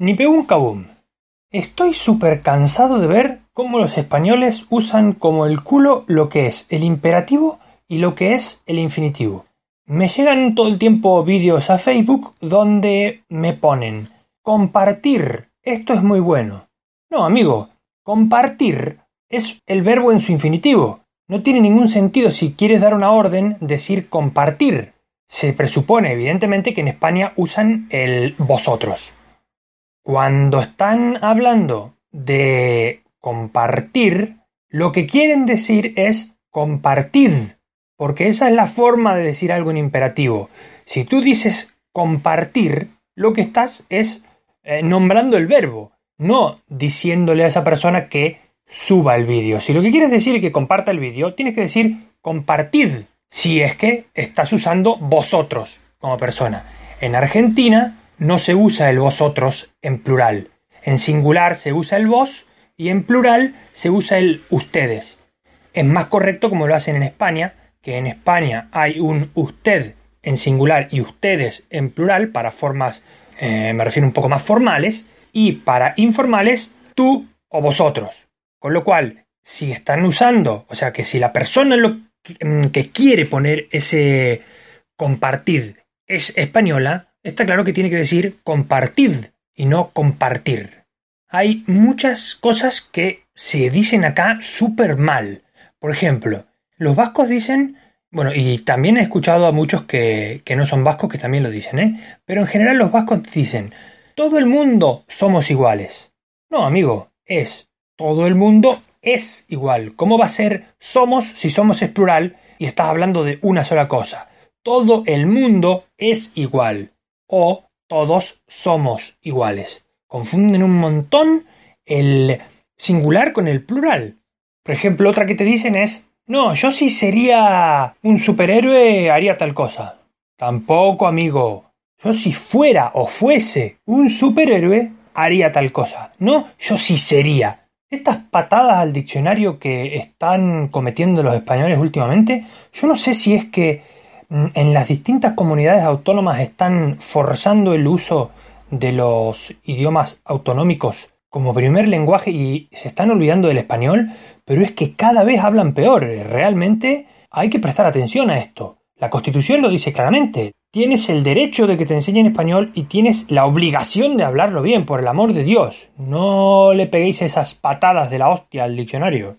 Ni pegún cabum. Estoy súper cansado de ver cómo los españoles usan como el culo lo que es el imperativo y lo que es el infinitivo. Me llegan todo el tiempo vídeos a Facebook donde me ponen compartir, esto es muy bueno. No, amigo, compartir es el verbo en su infinitivo. No tiene ningún sentido si quieres dar una orden decir compartir. Se presupone, evidentemente, que en España usan el vosotros. Cuando están hablando de compartir, lo que quieren decir es compartid, porque esa es la forma de decir algo en imperativo. Si tú dices compartir, lo que estás es nombrando el verbo, no diciéndole a esa persona que suba el vídeo. Si lo que quieres decir es que comparta el vídeo, tienes que decir compartid, si es que estás usando vosotros como persona. En Argentina no se usa el vosotros en plural. En singular se usa el vos y en plural se usa el ustedes. Es más correcto como lo hacen en España, que en España hay un usted en singular y ustedes en plural para formas, me refiero un poco más formales, y para informales tú o vosotros. Con lo cual, si están usando, o sea que si la persona que quiere poner ese compartid es española, está claro que tiene que decir compartid y no compartir. Hay muchas cosas que se dicen acá súper mal. Por ejemplo, los vascos dicen, bueno, y también he escuchado a muchos que no son vascos que también lo dicen, pero en general los vascos dicen, todo el mundo somos iguales. No, amigo, todo el mundo es igual. ¿Cómo va a ser somos si somos es plural y estás hablando de una sola cosa? Todo el mundo es igual. O todos somos iguales. Confunden un montón el singular con el plural. Por ejemplo, otra que te dicen es, no, yo si sería un superhéroe haría tal cosa. Tampoco, amigo. Yo si fuera o fuese un superhéroe haría tal cosa. No, yo si sería. Estas patadas al diccionario que están cometiendo los españoles últimamente, yo no sé si es que en las distintas comunidades autónomas están forzando el uso de los idiomas autonómicos como primer lenguaje y se están olvidando del español, pero es que cada vez hablan peor. Realmente hay que prestar atención a esto. La Constitución lo dice claramente. Tienes el derecho de que te enseñen español y tienes la obligación de hablarlo bien, por el amor de Dios. No le peguéis esas patadas de la hostia al diccionario.